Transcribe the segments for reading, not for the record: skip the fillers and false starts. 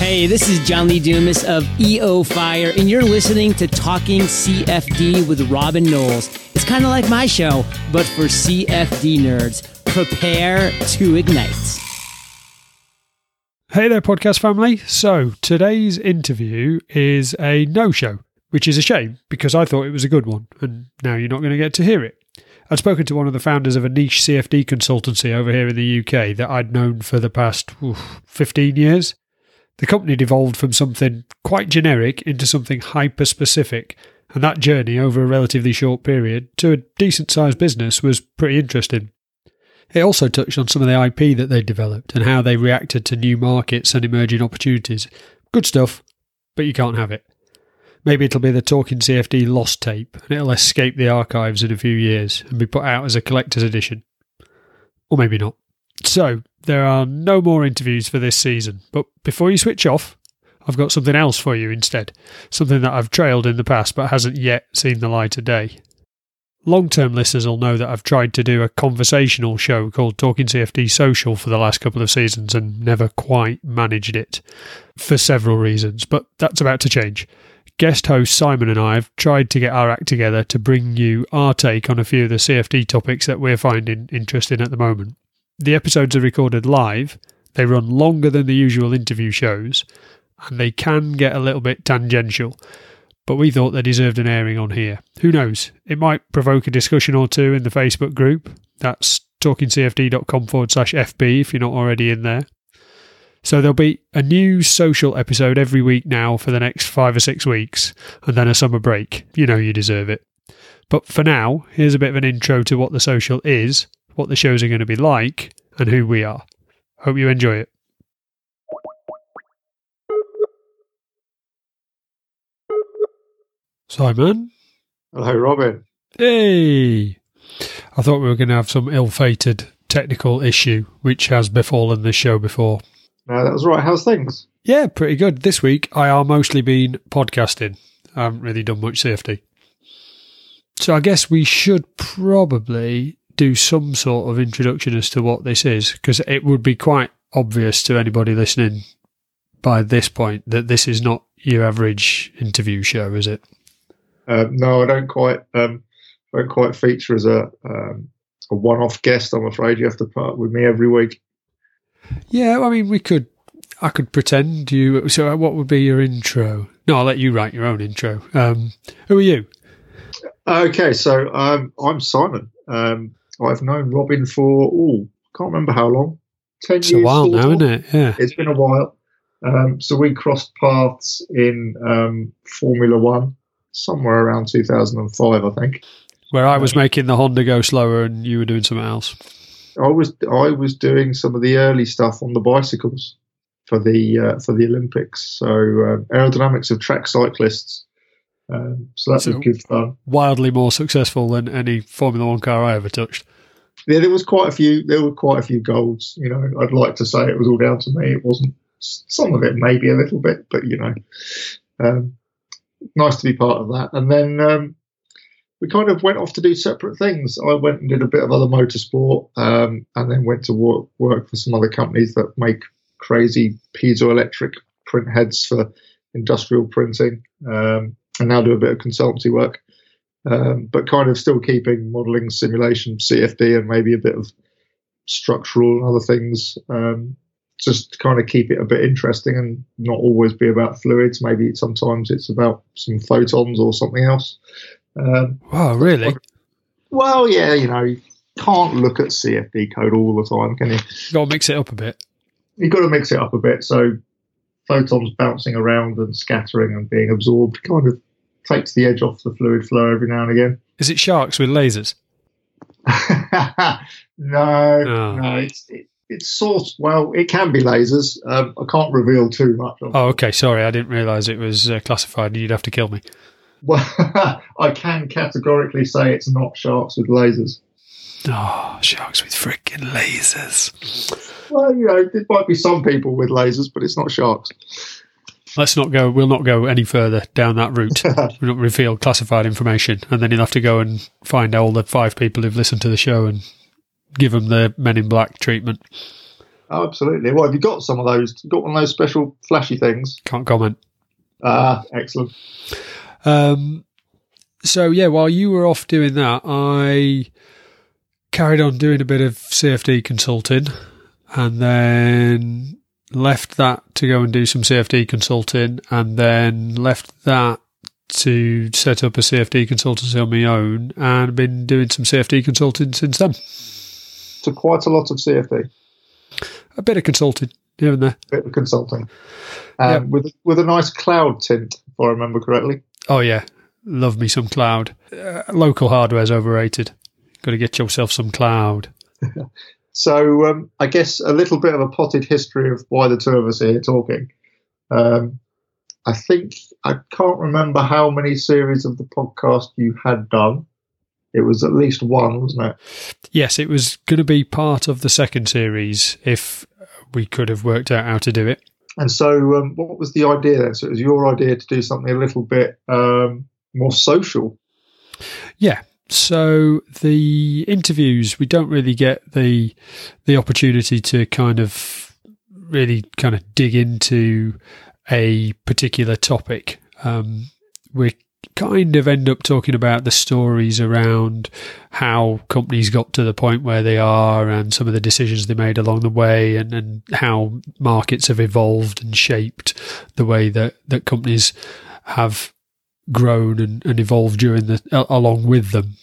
Hey, this is John Lee Dumas of EO Fire, and you're listening to Talking CFD with Robin Knowles. It's kind of like my show, but for CFD nerds. Prepare to ignite. Hey there, podcast family. So today's interview is a no-show, which is a shame because I thought it was a good one, and now you're not going to get to hear it. I'd spoken to one of the founders of a niche CFD consultancy over here in the UK that I'd known for the past 15 years. The company devolved from something quite generic into something hyper-specific, and that journey over a relatively short period to a decent-sized business was pretty interesting. It also touched on some of the IP that they developed and how they reacted to new markets and emerging opportunities. Good stuff, but you can't have it. Maybe it'll be the Talking CFD lost tape, and it'll escape the archives in a few years and be put out as a collector's edition. Or maybe not. So, there are no more interviews for this season, but before you switch off, I've got something else for you instead. Something that I've trailed in the past but hasn't yet seen the light of day. Long-term listeners will know that I've tried to do a conversational show called Talking CFD Social for the last couple of seasons and never quite managed it for several reasons, but that's about to change. Guest host Simon and I have tried to get our act together to bring you our take on a few of the CFD topics that we're finding interesting at the moment. The episodes are recorded live, they run longer than the usual interview shows, and they can get a little bit tangential. But we thought they deserved an airing on here. Who knows? It might provoke a discussion or two in the Facebook group. That's talkingcfd.com/FB if you're not already in there. So there'll be a new social episode every week now for the next 5 or 6 weeks, and then a summer break. You know you deserve it. But for now, here's a bit of an intro to what the social is, what the shows are going to be like, and who we are. Hope you enjoy it. Simon. Hello, Robin. Hey. I thought we were going to have some ill-fated technical issue, which has befallen this show before. No, that was right. How's things? Yeah, pretty good. This week, I are mostly been podcasting. I haven't really done much CFD. So I guess we should probably do some sort of introduction as to what this is, because it would be quite obvious to anybody listening by this point that this is not your average interview show, is it? No, I don't quite feature as a one-off guest. I'm afraid you have to part with me every week. Yeah, I mean, I could pretend you. So, what would be your intro? No, I'll let you write your own intro. Who are you? Okay, so I'm Simon. I've known Robin for can't remember how long. 10 years. It's a while now, isn't it? Yeah, it's been a while. So we crossed paths in Formula One. Somewhere around 2005, I think. Where I was making the Honda go slower and you were doing something else. I was doing some of the early stuff on the bicycles for the Olympics. So aerodynamics of track cyclists. So that's good fun. Wildly more successful than any Formula One car I ever touched. Yeah, there were quite a few golds. You know, I'd like to say it was all down to me. It wasn't. Some of it maybe a little bit, but you know. Nice to be part of that. And then we kind of went off to do separate things. I went and did a bit of other motorsport and then went to work for some other companies that make crazy piezoelectric print heads for industrial printing and now do a bit of consultancy work, but kind of still keeping modelling, simulation, CFD and maybe a bit of structural and other things, just to kind of keep it a bit interesting and not always be about fluids. Maybe sometimes it's about some photons or something else. Wow, really? Well, yeah, you know, you can't look at CFD code all the time, can you? You've got to mix it up a bit. You've got to mix it up a bit. So photons bouncing around and scattering and being absorbed kind of takes the edge off the fluid flow every now and again. Is it sharks with lasers? No, It's sort of, well, it can be lasers. I can't reveal too much. Oh, okay. Sorry, I didn't realise it was classified. You'd have to kill me. Well, I can categorically say it's not sharks with lasers. Oh, sharks with freaking lasers. Well, you know, there might be some people with lasers, but it's not sharks. We'll not go any further down that route. We'll not reveal classified information. And then you'll have to go and find all the 5 people who've listened to the show and give them the Men in Black treatment. Oh, absolutely. Well, have you got some of those? Got one of those special flashy things? Can't comment. Excellent. So, yeah, while you were off doing that, I carried on doing a bit of CFD consulting and then left that to go and do some CFD consulting and then left that to set up a CFD consultancy on my own and been doing some CFD consulting since then. So quite a lot of CFD. A bit of consulting here and there. A bit of consulting. Yep. With a nice cloud tint, if I remember correctly. Oh, yeah. Love me some cloud. Local hardware's overrated. Got to get yourself some cloud. So I guess a little bit of a potted history of why the two of us are here talking. I think I can't remember how many series of the podcast you had done. It was at least one, wasn't it? Yes, it was going to be part of the second series if we could have worked out how to do it. And so what was the idea then? So it was your idea to do something a little bit more social. Yeah. So the interviews, we don't really get the opportunity to kind of dig into a particular topic. We kind of end up talking about the stories around how companies got to the point where they are and some of the decisions they made along the way and how markets have evolved and shaped the way that companies have grown and evolved along with them,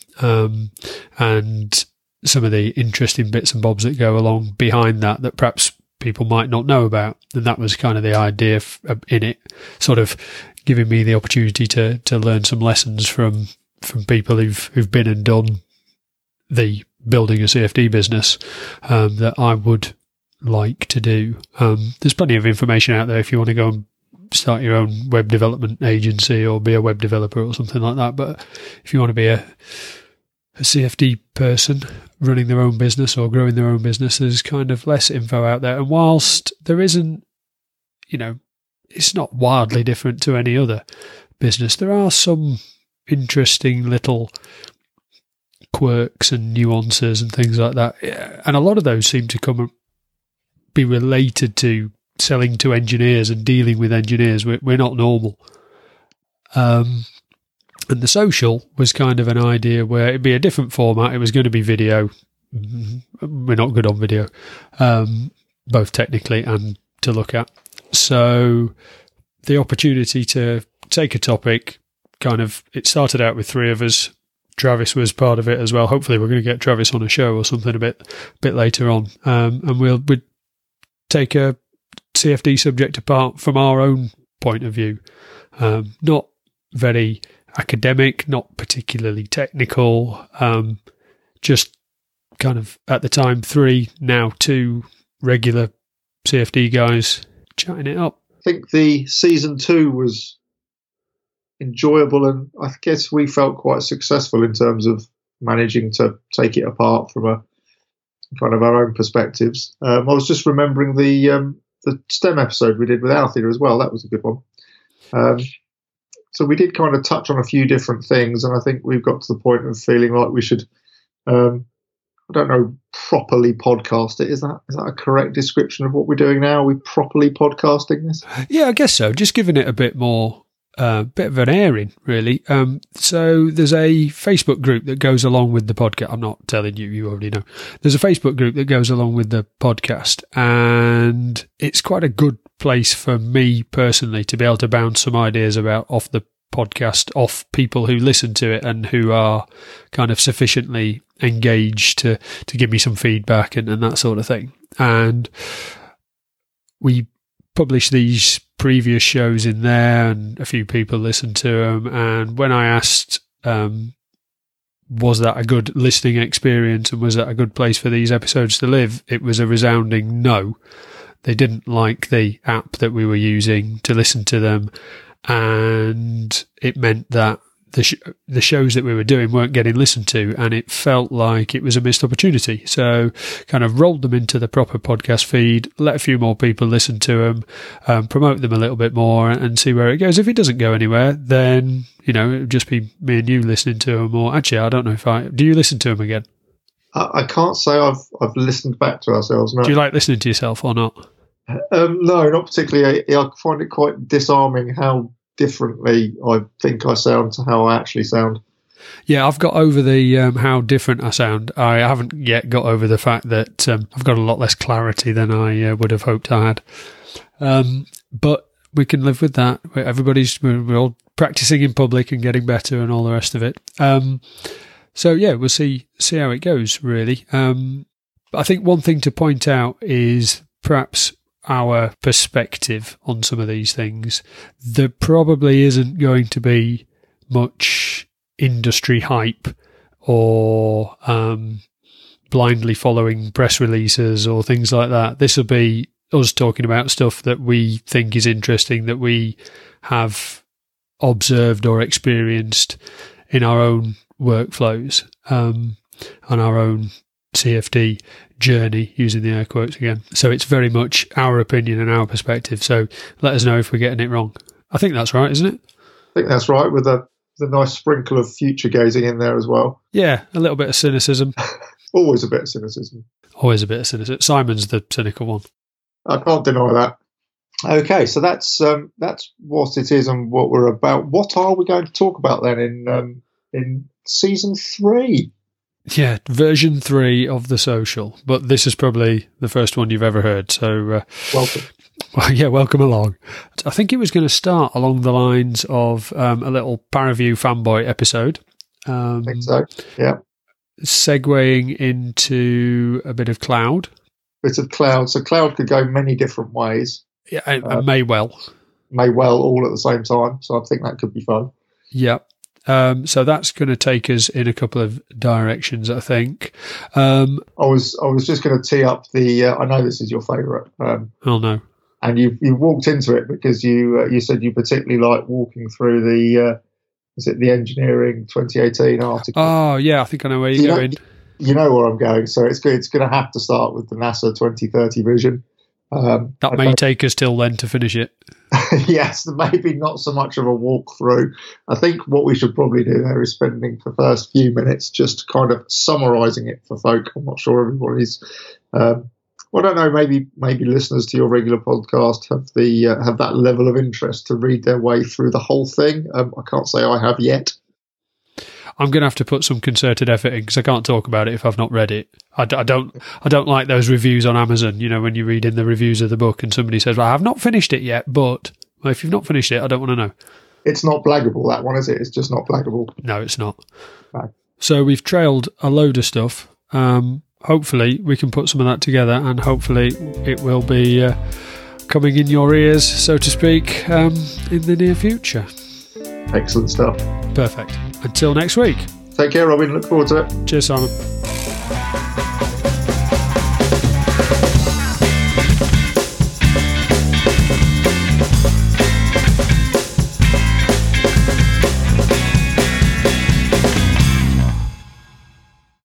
and some of the interesting bits and bobs that go along behind that perhaps people might not know about. And that was kind of the idea in it, sort of giving me the opportunity to learn some lessons from people who've been and done the building a CFD business that I would like to do. There's plenty of information out there if you want to go and start your own web development agency or be a web developer or something like that. But if you want to be a CFD person running their own business or growing their own business, there's kind of less info out there. And whilst there isn't, it's not wildly different to any other business, there are some interesting little quirks and nuances and things like that. And a lot of those seem to be related to selling to engineers and dealing with engineers. We're not normal. And the social was kind of an idea where it'd be a different format. It was going to be video. We're not good on video, both technically and to look at. So the opportunity to take a topic, it started out with three of us. Travis was part of it as well. Hopefully we're going to get Travis on a show or something a bit later on. And we'd take a CFD subject apart from our own point of view. Not very academic, not particularly technical, just kind of at the time three, now two regular CFD guys chatting it up. I think the season two was enjoyable, and I guess we felt quite successful in terms of managing to take it apart from a kind of our own perspectives. I was just remembering the STEM episode we did with Althea as well. That was a good one. So we did kind of touch on a few different things, and I think we've got to the point of feeling like we should, properly podcast it. Is that a correct description of what we're doing now? Are we properly podcasting this? Yeah, I guess so. Just giving it a bit more, bit of an airing, really. So there's a Facebook group that goes along with the podcast. I'm not telling you, you already know. There's a Facebook group that goes along with the podcast, and it's quite a good place for me personally to be able to bounce some ideas about off the podcast off people who listen to it and who are kind of sufficiently engaged to give me some feedback and that sort of thing. And we publish these previous shows in there, and a few people listen to them. And when I asked, was that a good listening experience and was that a good place for these episodes to live, it was a resounding no. They didn't like the app that we were using to listen to them. And it meant that the shows that we were doing weren't getting listened to, and it felt like it was a missed opportunity. So kind of rolled them into the proper podcast feed, let a few more people listen to them, promote them a little bit more and see where it goes. If it doesn't go anywhere, then, it would just be me and you listening to them, or actually, I don't know do you listen to them again? I can't say I've listened back to ourselves. No. Do you like listening to yourself or not? No, not particularly. I find it quite disarming how differently I think I sound to how I actually sound. Yeah, I've got over the how different I sound. I haven't yet got over the fact that I've got a lot less clarity than I would have hoped I had. But we can live with that. We're all practicing in public and getting better and all the rest of it. So yeah, we'll see how it goes, really. I think one thing to point out is perhaps our perspective on some of these things. There probably isn't going to be much industry hype or blindly following press releases or things like that. This will be us talking about stuff that we think is interesting, that we have observed or experienced in our own workflows and our own CFD journey, using the air quotes again. So it's very much our opinion and our perspective. So let us know if we're getting it wrong. I think that's right, isn't it? I think that's right, with the nice sprinkle of future gazing in there as well. Yeah, a little bit of cynicism. Always a bit of cynicism. Always a bit of cynicism. Simon's the cynical one. I can't deny that. Okay, so that's what it is and what we're about. What are we going to talk about then in season 3? Yeah, version 3 of The Social, but this is probably the first one you've ever heard. So, welcome. Well, yeah, welcome along. I think it was going to start along the lines of a little ParaView fanboy episode. I think so, yeah. Segueing into a bit of cloud. Bit of cloud. So cloud could go many different ways. Yeah, and may well all at the same time. So I think that could be fun. Yeah. So that's going to take us in a couple of directions, I think. I was just going to tee up the. I know this is your favourite. Oh no! And you walked into it because you said you particularly like walking through the. Is it the engineering 2018 article? Oh yeah, I think I know where you're going. You know where I'm going, so it's going to have to start with the NASA 2030 vision. That may take us till then to finish it. Yes, maybe not so much of a walkthrough. I think what we should probably do there is spending the first few minutes just kind of summarising it for folk. I'm not sure everybody's. I don't know. Maybe listeners to your regular podcast have the have that level of interest to read their way through the whole thing. I can't say I have yet. I'm going to have to put some concerted effort in because I can't talk about it if I've not read it. I don't like those reviews on Amazon, you know, when you read in the reviews of the book and somebody says, well, I have not finished it yet, but well, if you've not finished it, I don't want to know. It's not blaggable, that one, is it? It's just not blaggable. No, it's not. No. So we've trailed a load of stuff. Hopefully we can put some of that together and hopefully it will be coming in your ears, so to speak, in the near future. Excellent stuff. Perfect. Until next week. Take care, Robin. Look forward to it. Cheers, Simon.